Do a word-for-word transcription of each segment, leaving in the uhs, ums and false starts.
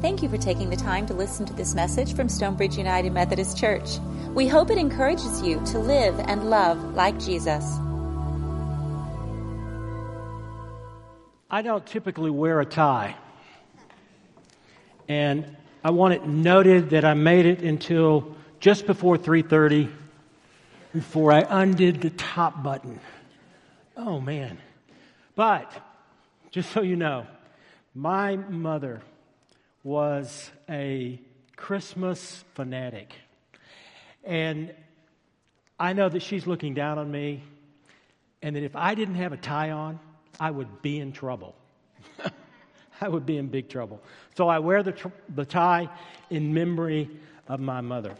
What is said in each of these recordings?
Thank you for taking the time to listen to this message from Stonebridge United Methodist Church. We hope it encourages you to live and love like Jesus. I don't typically wear a tie, and I want it noted that I made it until just before three thirty before I undid the top button. Oh, man. But just so you know, my mother was a Christmas fanatic, and I know that she's looking down on me, and that if I didn't have a tie on, I would be in trouble. I would be in big trouble. So I wear the, tr- the tie in memory of my mother.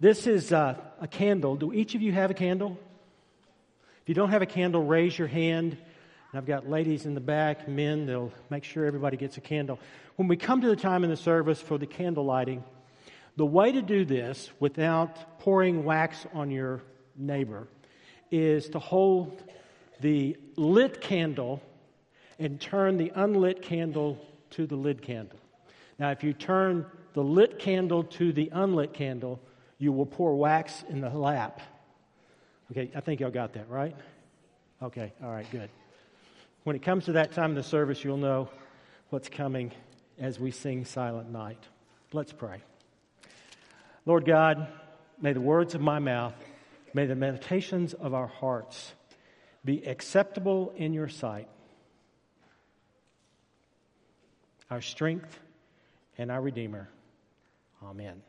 This is uh, a candle. Do each of you have a candle? If you don't have a candle, raise your hand. And I've got ladies in the back, men, they'll make sure everybody gets a candle. When we come to the time in the service for the candle lighting, the way to do this without pouring wax on your neighbor is to hold the lit candle and turn the unlit candle to the lit candle. Now, if you turn the lit candle to the unlit candle, you will pour wax in the lap. Okay, I think y'all got that, right? Okay, all right, good. When it comes to that time of the service, you'll know what's coming as we sing Silent Night. Let's pray. Lord God, may the words of my mouth, may the meditations of our hearts be acceptable in your sight, our strength and our Redeemer. Amen.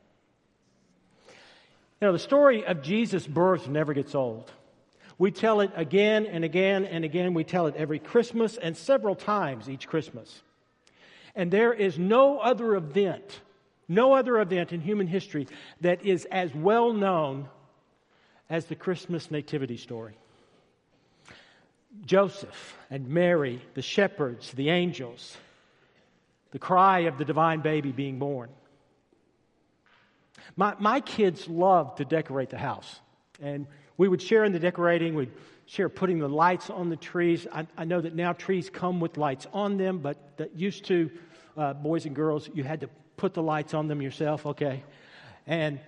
You know, the story of Jesus' birth never gets old. We tell it again and again and again. We tell it every Christmas and several times each Christmas. And there is no other event, no other event in human history that is as well known as the Christmas nativity story. Joseph and Mary, the shepherds, the angels, the cry of the divine baby being born. My my kids loved to decorate the house. And we would share in the decorating. We'd share putting the lights on the trees. I, I know that now trees come with lights on them, but that used to, uh, boys and girls, you had to put the lights on them yourself, okay? And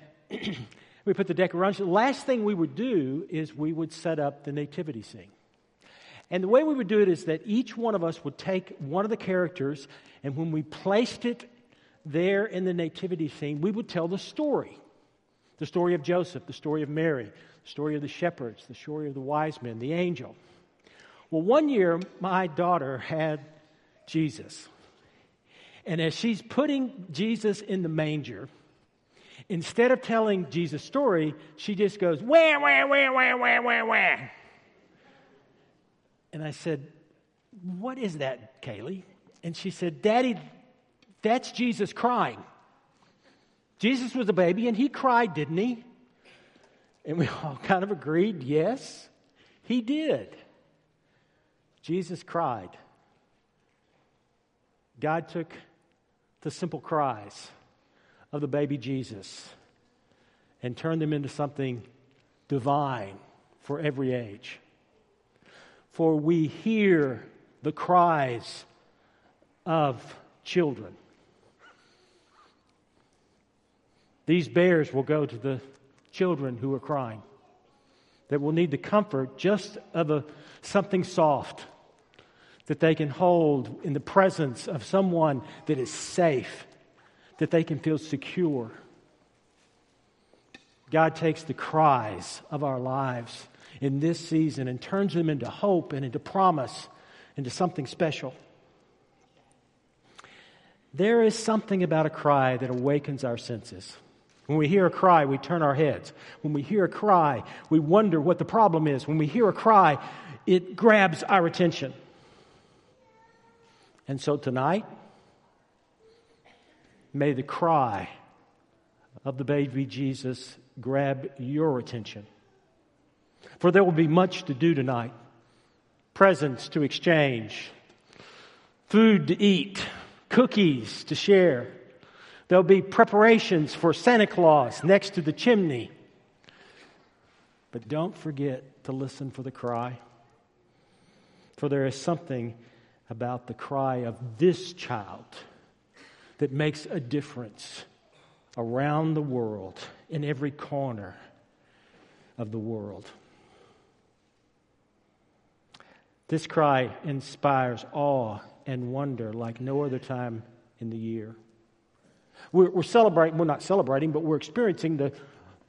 we put the decoration. The last thing we would do is we would set up the nativity scene. And the way we would do it is that each one of us would take one of the characters, and when we placed it there in the nativity scene, we would tell the story. The story of Joseph, the story of Mary, the story of the shepherds, the story of the wise men, the angel. Well, one year, my daughter had Jesus. And as she's putting Jesus in the manger, instead of telling Jesus' story, she just goes, wah, wah, wah, wah, wah, wah, wah. And I said, what is that, Kaylee? And she said, Daddy, that's Jesus crying. Jesus was a baby, and he cried, didn't he? And we all kind of agreed, yes, he did. Jesus cried. God took the simple cries of the baby Jesus and turned them into something divine for every age. For we hear the cries of children. These bears will go to the children who are crying, that will need the comfort just of a something soft that they can hold in the presence of someone that is safe, that they can feel secure. God takes the cries of our lives in this season and turns them into hope and into promise, into something special. There is something about a cry that awakens our senses. When we hear a cry, we turn our heads. When we hear a cry, we wonder what the problem is. When we hear a cry, it grabs our attention. And so tonight, may the cry of the baby Jesus grab your attention. For there will be much to do tonight. Presents to exchange, food to eat, cookies to share. There'll be preparations for Santa Claus next to the chimney. But don't forget to listen for the cry. For there is something about the cry of this child that makes a difference around the world, in every corner of the world. This cry inspires awe and wonder like no other time in the year. We're, we're celebrating, we're not celebrating, but we're experiencing the,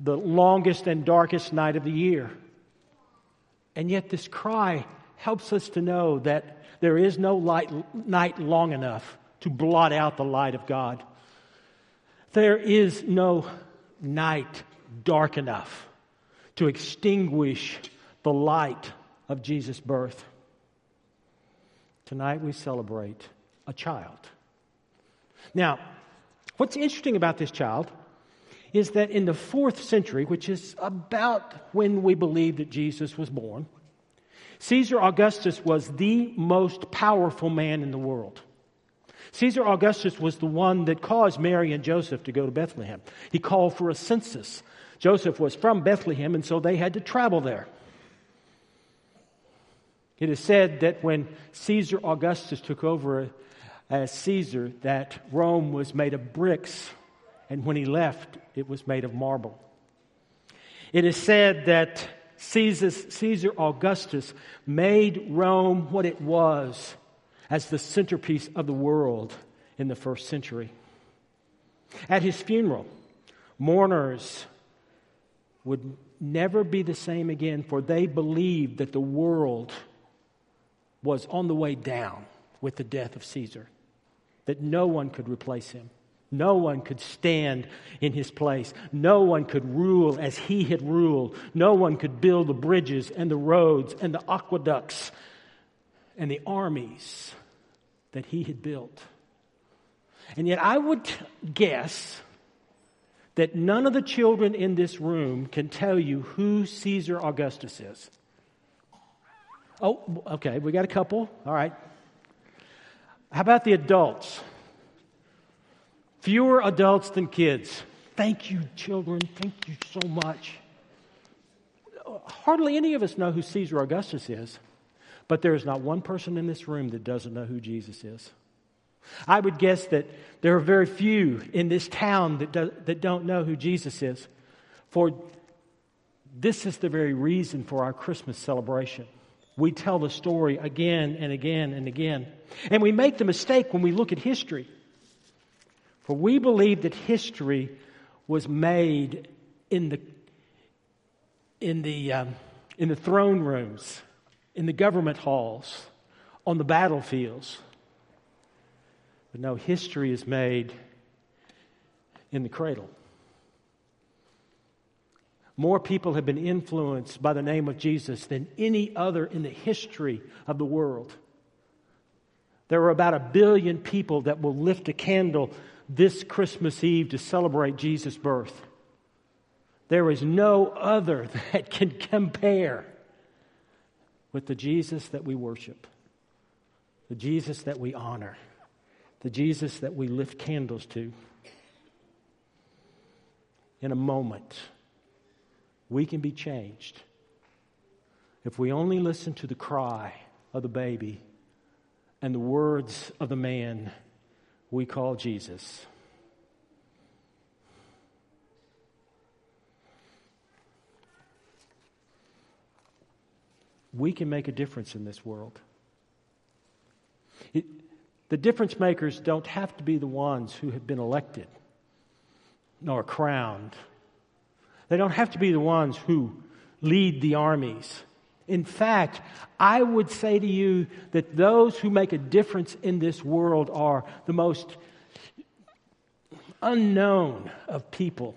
the longest and darkest night of the year. And yet this cry helps us to know that there is no light, night long enough to blot out the light of God. There is no night dark enough to extinguish the light of Jesus' birth. Tonight we celebrate a child. Now, what's interesting about this child is that in the fourth century, which is about when we believe that Jesus was born, Caesar Augustus was the most powerful man in the world. Caesar Augustus was the one that caused Mary and Joseph to go to Bethlehem. He called for a census. Joseph was from Bethlehem, and so they had to travel there. It is said that when Caesar Augustus took over as Caesar, that Rome was made of bricks, and when he left, it was made of marble. It is said that Caesar, Caesar Augustus made Rome what it was as the centerpiece of the world in the first century. At his funeral, mourners would never be the same again, for they believed that the world was on the way down with the death of Caesar, that no one could replace him. No one could stand in his place. No one could rule as he had ruled. No one could build the bridges and the roads and the aqueducts and the armies that he had built. And yet I would guess that none of the children in this room can tell you who Caesar Augustus is. Oh, okay, we got a couple. All right. How about the adults? Fewer adults than kids. Thank you, children. Thank you so much. Hardly any of us know who Caesar Augustus is, but there is not one person in this room that doesn't know who Jesus is. I would guess that there are very few in this town that, do, that don't know who Jesus is, for this is the very reason for our Christmas celebration. We tell the story again and again and again, and we make the mistake when we look at history, for we believe that history was made in the in the um, in the throne rooms, in the government halls, on the battlefields. But no, history is made in the cradle. More people have been influenced by the name of Jesus than any other in the history of the world. There are about a billion people that will lift a candle this Christmas Eve to celebrate Jesus' birth. There is no other that can compare with the Jesus that we worship, the Jesus that we honor, the Jesus that we lift candles to. In a moment, we can be changed if we only listen to the cry of the baby and the words of the man we call Jesus. We can make a difference in this world. It, The difference makers don't have to be the ones who have been elected nor crowned. They don't have to be the ones who lead the armies. In fact, I would say to you that those who make a difference in this world are the most unknown of people.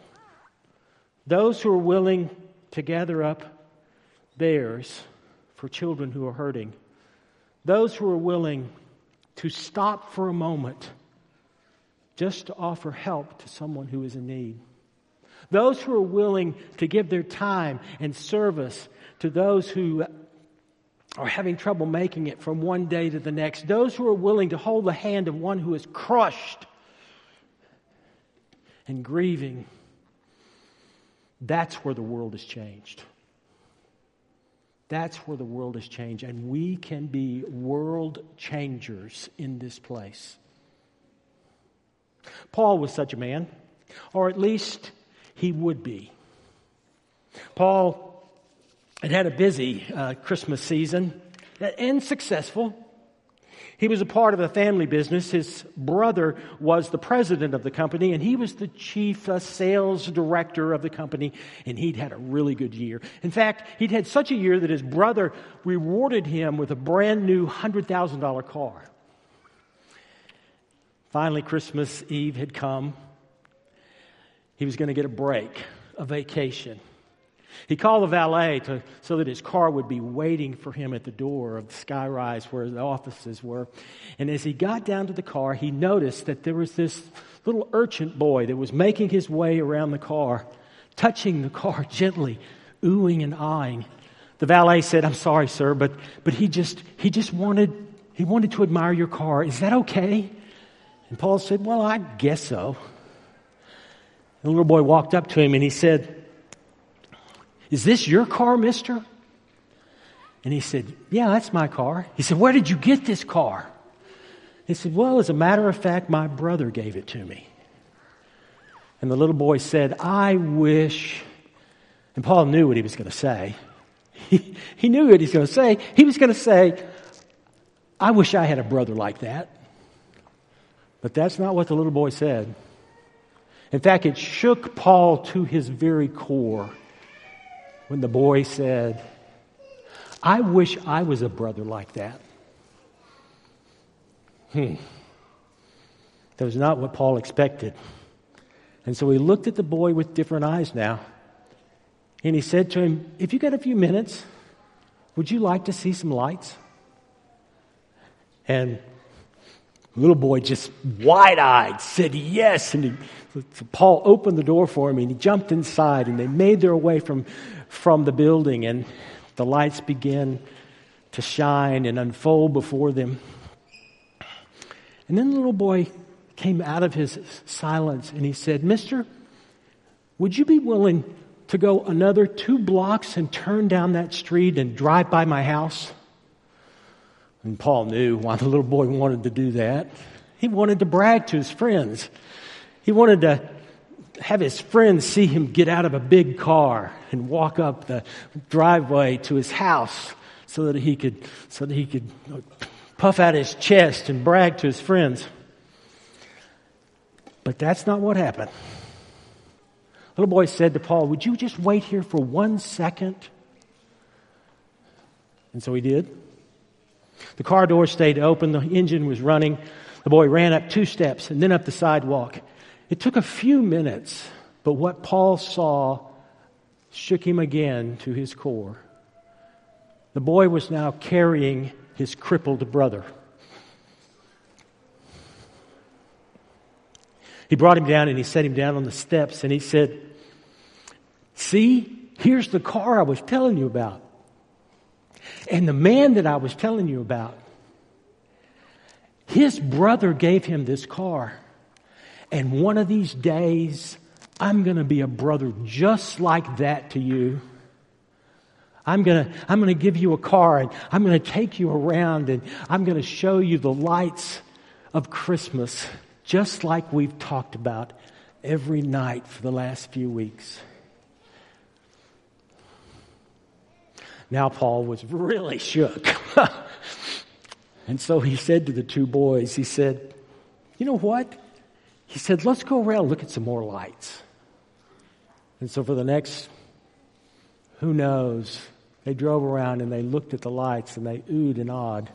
Those who are willing to gather up theirs for children who are hurting. Those who are willing to stop for a moment just to offer help to someone who is in need. Those who are willing to give their time and service to those who are having trouble making it from one day to the next. Those who are willing to hold the hand of one who is crushed and grieving. That's where the world is changed. That's where the world has changed, and we can be world changers in this place. Paul was such a man, or at least he would be. Paul had had a busy uh, Christmas season and successful. He was a part of a family business. His brother was the president of the company, and he was the chief uh, sales director of the company, and he'd had a really good year. In fact, he'd had such a year that his brother rewarded him with a brand new one hundred thousand dollars car. Finally, Christmas Eve had come. He was going to get a break, a vacation. He called the valet to, so that his car would be waiting for him at the door of the skyrise where the offices were. And as he got down to the car, he noticed that there was this little urchin boy that was making his way around the car, touching the car gently, oohing and eyeing. The valet said, "I'm sorry, sir, but but he just he just wanted he wanted to admire your car. Is that okay?" And Paul said, "Well, I guess so." The little boy walked up to him and he said, "Is this your car, mister?" And he said, "Yeah, that's my car." He said, "Where did you get this car?" He said, "Well, as a matter of fact, my brother gave it to me." And the little boy said, "I wish," and Paul knew what he was going to say. He, he knew what he was going to say. He was going to say, "I wish I had a brother like that." But that's not what the little boy said. In fact, it shook Paul to his very core when the boy said, "I wish I was a brother like that." Hmm. That was not what Paul expected. And so he looked at the boy with different eyes now. And he said to him, "If you got a few minutes, would you like to see some lights?" And the little boy just wide-eyed said yes. And he, so Paul opened the door for him and he jumped inside and they made their way from from the building, and the lights began to shine and unfold before them. And then the little boy came out of his silence and he said, "Mister, would you be willing to go another two blocks and turn down that street and drive by my house?" And Paul knew why the little boy wanted to do that. He wanted to brag to his friends. He wanted to have his friends see him get out of a big car and walk up the driveway to his house so that he could so that he could puff out his chest and brag to his friends. But that's not what happened. The little boy said to Paul, "Would you just wait here for one second?" And so he did. The car door stayed open. The engine was running. The boy ran up two steps and then up the sidewalk. It took a few minutes, but what Paul saw shook him again to his core. The boy was now carrying his crippled brother. He brought him down and he set him down on the steps and he said, "See, here's the car I was telling you about. And the man that I was telling you about, his brother gave him this car. And one of these days, I'm going to be a brother just like that to you. I'm going to, I'm going to give you a car, and I'm going to take you around, and I'm going to show you the lights of Christmas, just like we've talked about every night for the last few weeks." Now Paul was really shook. And so he said to the two boys, he said, "You know what?" He said, "Let's go around, look at some more lights." And so for the next, who knows, they drove around and they looked at the lights and they oohed and awed.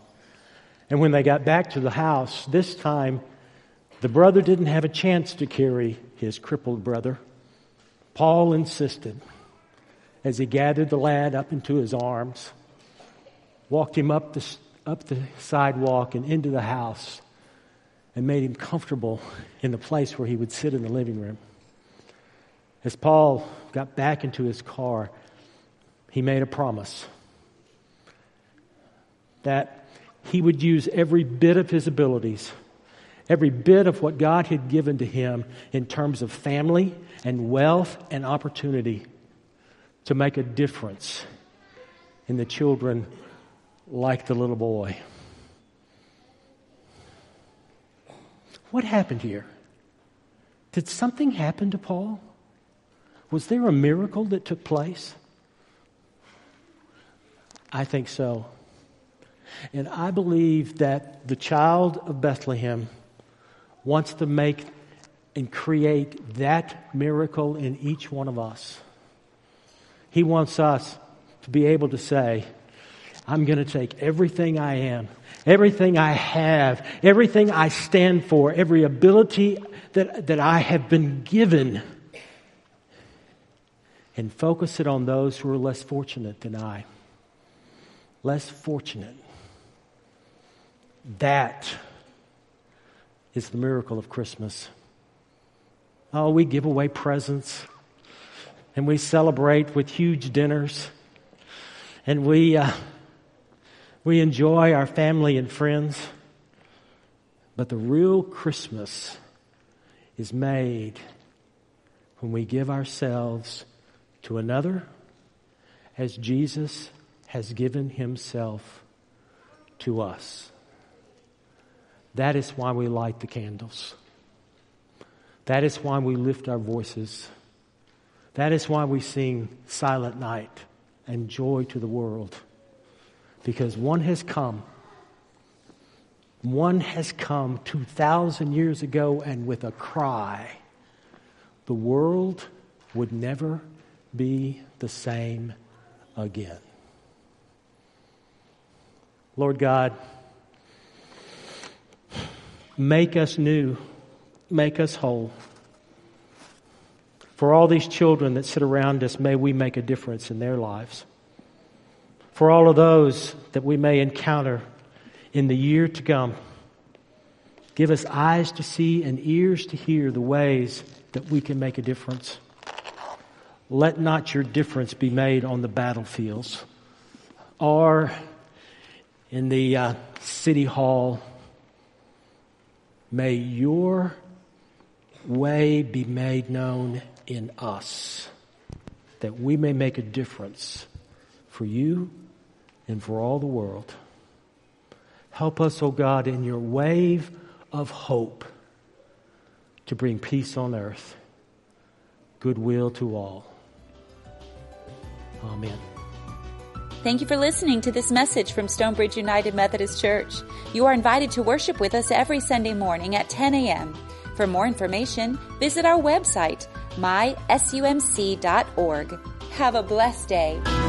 And when they got back to the house, this time, the brother didn't have a chance to carry his crippled brother. Paul insisted as he gathered the lad up into his arms, walked him up the, up the sidewalk and into the house, and made him comfortable in the place where he would sit in the living room. As Paul got back into his car, he made a promise that he would use every bit of his abilities, every bit of what God had given to him in terms of family and wealth and opportunity to make a difference in the children like the little boy. What happened here? Did something happen to Paul? Was there a miracle that took place? I think so. And I believe that the child of Bethlehem wants to make and create that miracle in each one of us. He wants us to be able to say, I'm going to take everything I am, everything I have, everything I stand for, every ability that, that I have been given, and focus it on those who are less fortunate than I. Less fortunate. That is the miracle of Christmas. Oh, we give away presents, and we celebrate with huge dinners, and we uh, we enjoy our family and friends. But the real Christmas is made when we give ourselves to another as Jesus has given himself to us. That is why we light the candles. That is why we lift our voices. That is why we sing Silent Night and Joy to the World. Because one has come. One has come two thousand years ago, and with a cry, the world would never be the same again. Lord God, make us new. Make us whole. For all these children that sit around us, may we make a difference in their lives. For all of those that we may encounter in the year to come, give us eyes to see and ears to hear the ways that we can make a difference. Let not your difference be made on the battlefields or in the uh, city hall. May your way be made known in us, that we may make a difference for you and for all the world. Help us, O God, in your wave of hope to bring peace on earth, goodwill to all. Amen. Thank you for listening to this message from Stonebridge United Methodist Church. You are invited to worship with us every Sunday morning at ten a.m. For more information, visit our website, my S U M C dot org. Have a blessed day.